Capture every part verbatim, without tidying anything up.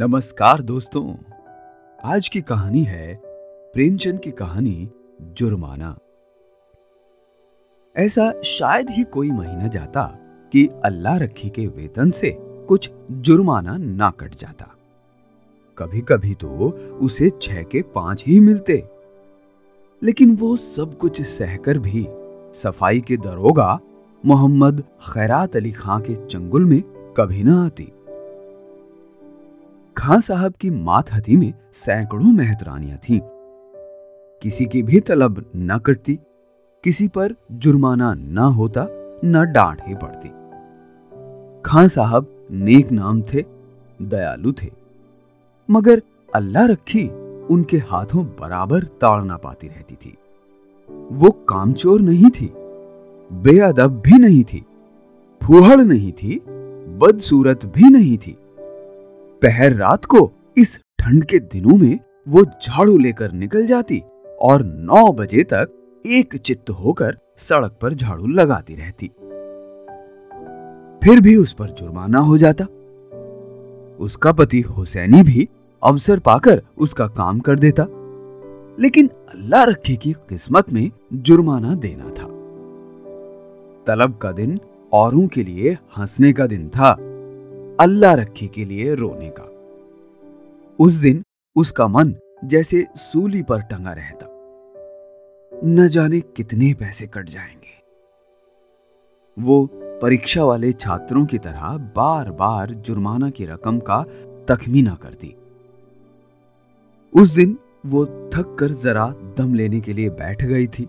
नमस्कार दोस्तों, आज की कहानी है प्रेमचंद की कहानी जुर्माना। ऐसा शायद ही कोई महीना जाता कि अल्लाह रखी के वेतन से कुछ जुर्माना ना कट जाता। कभी कभी तो उसे छह के पांच ही मिलते, लेकिन वो सब कुछ सहकर भी सफाई के दरोगा मोहम्मद खैरात अली खान के चंगुल में कभी ना आती। खां साहब की मातहती में सैकड़ों मेहतरानियां थीं, किसी की भी तलब न कटती, किसी पर जुर्माना ना होता, न डांट ही पड़ती। खां साहब नेक नाम थे, दयालु थे, मगर अल्लाह रखी उनके हाथों बराबर ताड़ना पाती रहती थी। वो कामचोर नहीं थी, बेअदब भी नहीं थी, फूहड़ नहीं थी, बदसूरत भी नहीं थी। पहर रात को इस ठंड के दिनों में वो झाड़ू लेकर निकल जाती और नौ बजे तक एक चित्त होकर सड़क पर झाड़ू लगाती रहती। फिर भी उस पर जुर्माना हो जाता। उसका पति हुसैनी भी अवसर पाकर उसका काम कर देता, लेकिन अल्लाह रखे की किस्मत में जुर्माना देना था। तलब का दिन औरों के लिए हंसने का दिन था, अल्लाह रखी के लिए रोने का। उस दिन उसका मन जैसे सूली पर टंगा रहता, न जाने कितने पैसे कट जाएंगे। वो परीक्षा वाले छात्रों की तरह बार बार जुर्माना की रकम का तखमीना करती। उस दिन वो थक कर जरा दम लेने के लिए बैठ गई थी।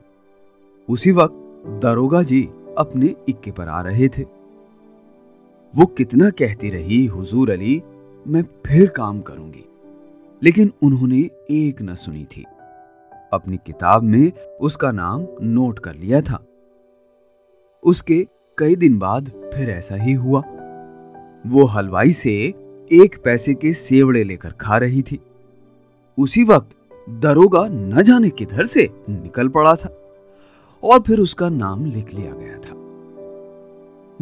उसी वक्त दरोगा जी अपने इक्के पर आ रहे थे। वो कितना कहती रही, हुजूर अली मैं फिर काम करूंगी, लेकिन उन्होंने एक न सुनी थी। अपनी किताब में उसका नाम नोट कर लिया था। उसके कई दिन बाद फिर ऐसा ही हुआ। वो हलवाई से एक पैसे के सेवड़े लेकर खा रही थी। उसी वक्त दरोगा न जाने किधर से निकल पड़ा था और फिर उसका नाम लिख लिया गया था।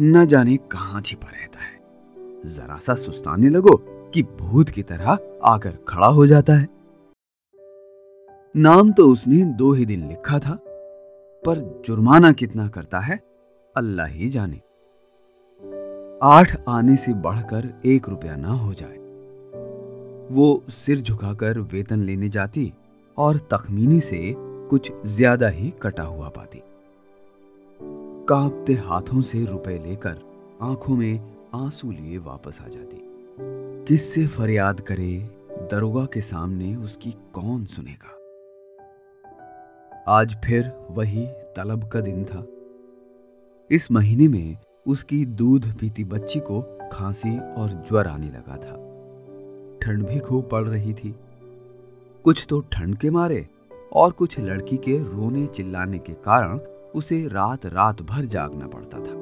न जाने कहां छिपा रहता है, जरा सा सुस्ताने लगो कि भूत की तरह आकर खड़ा हो जाता है। नाम तो उसने दो ही दिन लिखा था, पर जुर्माना कितना करता है अल्लाह ही जाने। आठ आने से बढ़कर एक रुपया ना हो जाए। वो सिर झुकाकर वेतन लेने जाती और तखमीने से कुछ ज्यादा ही कटा हुआ पाती। कांपते हाथों से रुपए लेकर आंखों में आंसू लिए वापस आ जाती। किससे फरियाद करे, दरोगा के सामने उसकी कौन सुनेगा। आज फिर वही तलब का दिन था। इस महीने में उसकी दूध पीती बच्ची को खांसी और ज्वर आने लगा था। ठंड भी खूब पड़ रही थी, कुछ तो ठंड के मारे और कुछ लड़की के रोने चिल्लाने के कारण उसे रात रात भर जागना पड़ता था।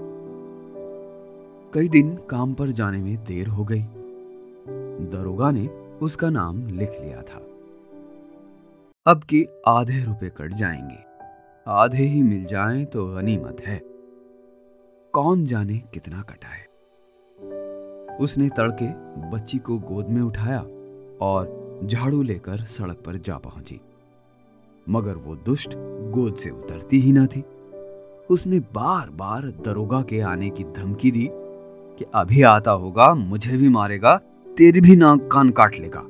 कई दिन काम पर जाने में देर हो गई। दरोगा ने उसका नाम लिख लिया था। अब के आधे रुपए कट जाएंगे, आधे ही मिल जाएं तो गनीमत है। कौन जाने कितना कटा है। उसने तड़के बच्ची को गोद में उठाया और झाड़ू लेकर सड़क पर जा पहुंची, मगर वो दुष्ट गोद से उतरती ही ना थी। उसने बार बार दरोगा के आने की धमकी दी कि अभी आता होगा, मुझे भी मारेगा, तेरी भी नाक कान काट लेगा।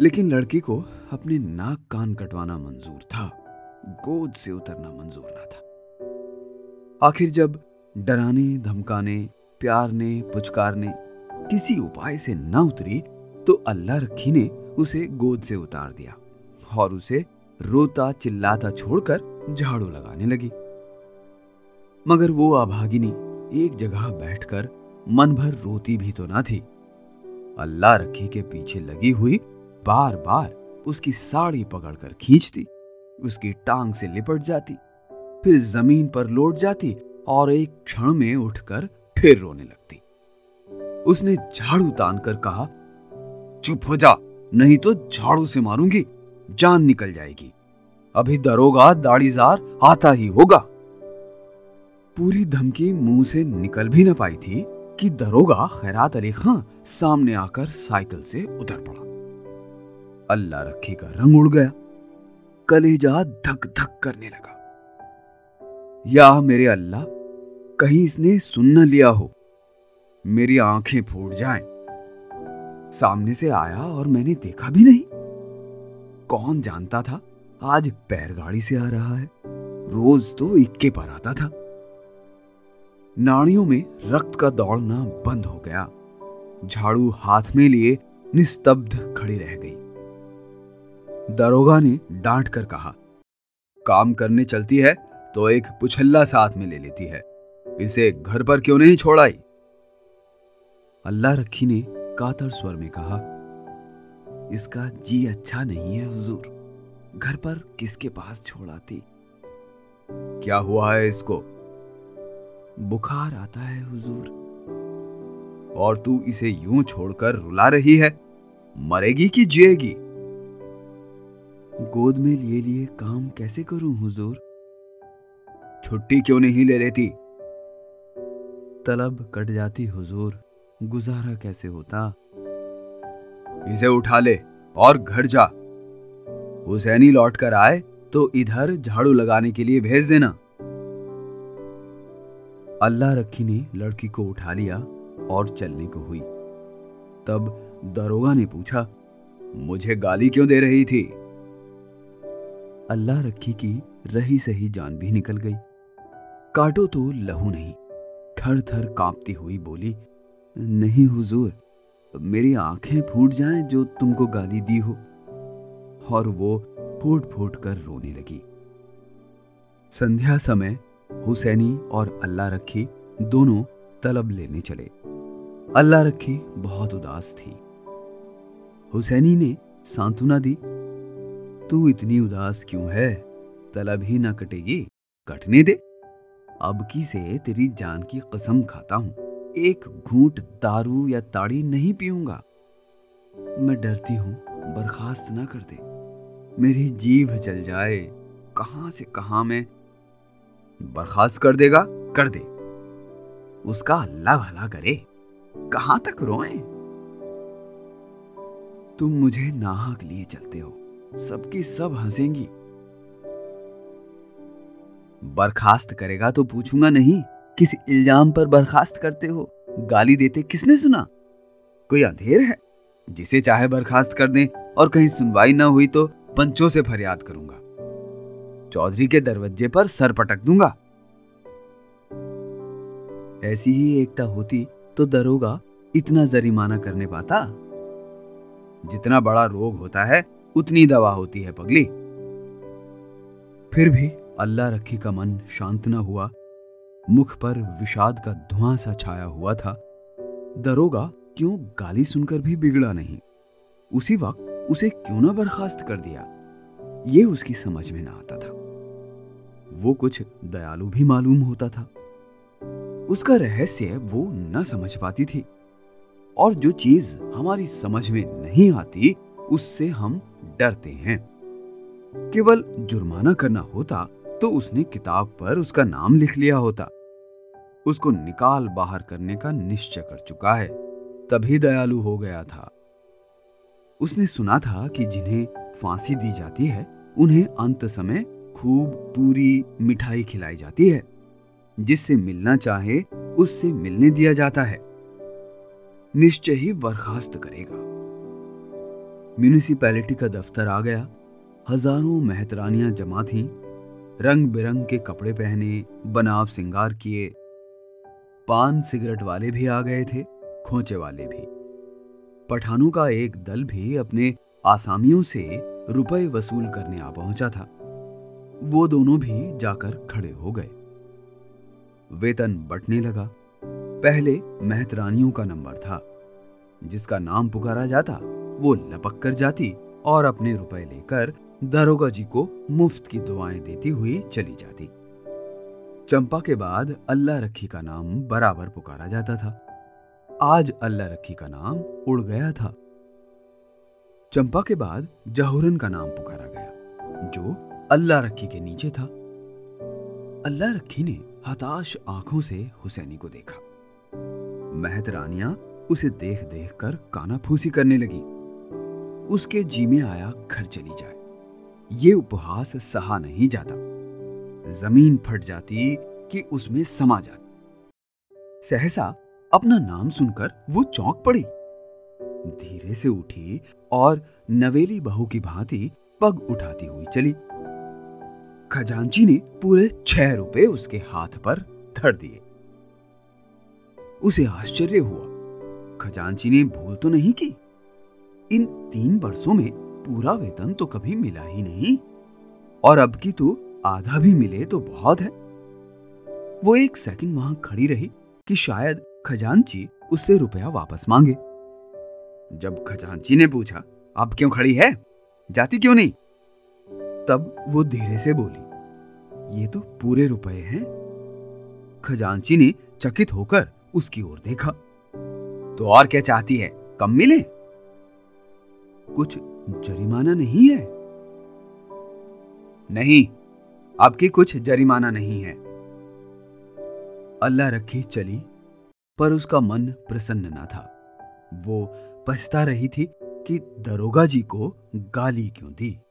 लेकिन लड़की को अपने नाक कान कटवाना मंजूर था, गोद से उतरना मंजूर ना था। आखिर जब डराने, धमकाने, प्यारने, पुचकारने किसी उपाय से ना उतरी तो अल्लाह रखी ने उसे गोद से उतार दिया और उसे रोता चिल्लाता छोड़कर झाड़ू लगाने लगी। मगर वो अभागिनी एक जगह बैठकर मन भर रोती भी तो ना थी। अल्लाह रखी के पीछे लगी हुई बार बार उसकी साड़ी पकड़कर खींचती, उसकी टांग से लिपट जाती, फिर जमीन पर लौट जाती और एक क्षण में उठकर फिर रोने लगती। उसने झाड़ू तानकर कहा, चुप हो जा, नहीं तो झाड़ू से मारूंगी, जान निकल जाएगी। अभी दरोगा दाढ़ीदार आता ही होगा। पूरी धमकी मुंह से निकल भी न पाई थी कि दरोगा खैरात अली खान सामने आकर साइकिल से उतर पड़ा। अल्लाह रखी का रंग उड़ गया, कलेजा धक धक करने लगा। या मेरे अल्लाह, कहीं इसने सुन न लिया हो, मेरी आंखें फूट जाएं। सामने से आया और मैंने देखा भी नहीं। कौन जानता था आज बैलगाड़ी से आ रहा है, रोज तो इक्के पर आता था। नाड़ियों में रक्त का दौड़ना बंद हो गया। झाड़ू हाथ में लिए निस्तब्ध खड़ी रह गई। दरोगा ने डांट कर कहा, काम करने चलती है तो एक पुछल्ला साथ में ले लेती है, इसे घर पर क्यों नहीं छोड़ाई? अल्लाह रखी ने कातर स्वर में कहा, इसका जी अच्छा नहीं है हुजूर, घर पर किसके पास छोड़ाती? क्या हुआ है इसको? बुखार आता है हुजूर। और तू इसे यूं छोड़कर रुला रही है, मरेगी कि जिएगी? गोद में लिए लिए काम कैसे करूं हुजूर? छुट्टी क्यों नहीं ले लेती? तलब कट जाती हुजूर, गुजारा कैसे होता? इसे उठा ले और घर जा। हुसैनी लौट कर आए तो इधर झाड़ू लगाने के लिए भेज देना। अल्लाह रखी ने लड़की को उठा लिया और चलने को हुई। तब दरोगा ने पूछा, मुझे गाली क्यों दे रही थी? अल्लाह रखी की रही सही जान भी निकल गई। काटो तो लहू नहीं, थर थर कांपती हुई बोली, नहीं हुजूर, मेरी आंखें फूट जाएं जो तुमको गाली दी हो। और वो फूट फूट कर रोने लगी। संध्या समय हुसैनी और अल्लाह रखी दोनों तलब लेने चले। अल्लाह रखी बहुत उदास थी। हुसैनी ने सांत्वना दी, तू इतनी उदास क्यों है? तलब ही ना कटेगी, कटने दे। अब की से तेरी जान की कसम खाता हूं, एक घूंट दारू या ताड़ी नहीं पीऊंगा। मैं डरती हूं बर्खास्त ना कर दे, मेरी जीभ जल जाए। कहां से कहां मैं। बर्खास्त कर देगा कर दे, उसका अल्लाह भला करे। कहां तक रोएं? तुम मुझे नाहक लिए चलते हो, सबकी सब हंसेंगी। बर्खास्त करेगा तो पूछूंगा नहीं, किस इल्जाम पर बर्खास्त करते हो? गाली देते किसने सुना? कोई अंधेर है? जिसे चाहे बर्खास्त कर दें, और कहीं सुनवाई ना हुई तो पंचों से फरियाद करूंगा, चौधरी के दरवाजे पर सर पटक दूंगा। ऐसी ही एकता होती तो दरोगा इतना जरिमाना करने पाता। जितना बड़ा रोग होता है उतनी दवा होती है पगली। फिर भी अल्लाह रखी का मन शांत ना हुआ। मुख पर विषाद का धुआं सा छाया हुआ था। दरोगा क्यों गाली सुनकर भी बिगड़ा नहीं, उसी वक्त उसे क्यों ना बर्खास्त कर दिया, ये उसकी समझ में ना आता था। वो कुछ दयालु भी मालूम होता था। उसका रहस्य वो ना समझ पाती थी, और जो चीज हमारी समझ में नहीं आती उससे हम डरते हैं। केवल जुर्माना करना होता तो उसने किताब पर उसका नाम लिख लिया होता। उसको निकाल बाहर करने का निश्चय कर चुका है, तभी दयालु हो गया था। उसने सुना था कि जिन्हें फांसी दी जाती है उन्हें अंत समय खूब पूरी मिठाई खिलाई जाती है, जिससे मिलना चाहे उससे मिलने दिया जाता है। निश्चय ही बर्खास्त करेगा। म्यूनिसिपैलिटी का दफ्तर आ गया। हजारों मेहतरानियां जमा थीं, रंग बिरंग के कपड़े पहने, बनाव सिंगार किए। पान सिगरेट वाले भी आ गए थे, खोंचे वाले भी। पठानों का एक दल भी अपने आसामियों से रुपए वसूल करने आ पहुंचा था। वो दोनों भी जाकर खड़े हो गए। वेतन बंटने लगा। पहले मेहतरानियों का नंबर था। जिसका नाम पुकारा जाता वो लपक कर जाती और अपने रुपए लेकर दरोगा जी को मुफ्त की दुआएं देती हुई चली जाती। चंपा के बाद अल्लाह रखी का नाम बराबर पुकारा जाता था। आज अल्लाह रखी का नाम उड़ गया था। चंपा के बाद जहुरन का नाम पुकारा गया, जो अल्लाह रखी के नीचे था। अल्लाह रखी ने हताश आंखों से हुसैनी को देखा। मेहतरानियां उसे देख देख कर कानाफूसी करने लगी। उसके जी में आया घर चली जाए। ये उपहास सहा नहीं जाता, जमीन फट जाती कि उसमें समा जाती। सहसा अपना नाम सुनकर वो चौंक पड़ी, धीरे से उठी और नवेली बहू की भांति पग उठाती हुई चली। खजांची ने पूरे छह रुपए उसके हाथ पर धर दिए। उसे आश्चर्य हुआ, खजांची ने भूल तो नहीं की। इन तीन वर्षों में पूरा वेतन तो कभी मिला ही नहीं, और अब की तो आधा भी मिले तो बहुत है। वो एक सेकंड वहां खड़ी रही कि शायद खजांची उससे रुपया वापस मांगे। जब खजांची ने पूछा, आप क्यों खड़ी है, जाती क्यों नहीं, तब वो धीरे से बोली, ये तो पूरे रुपए हैं। खजांची ने चकित होकर उसकी ओर देखा। तो और क्या चाहती है, कम मिले, कुछ जरिमाना नहीं है? नहीं, आपकी कुछ जरिमाना नहीं है। अल्लाह रखी चली, पर उसका मन प्रसन्न ना था। वो पछता रही थी कि दरोगा जी को गाली क्यों दी।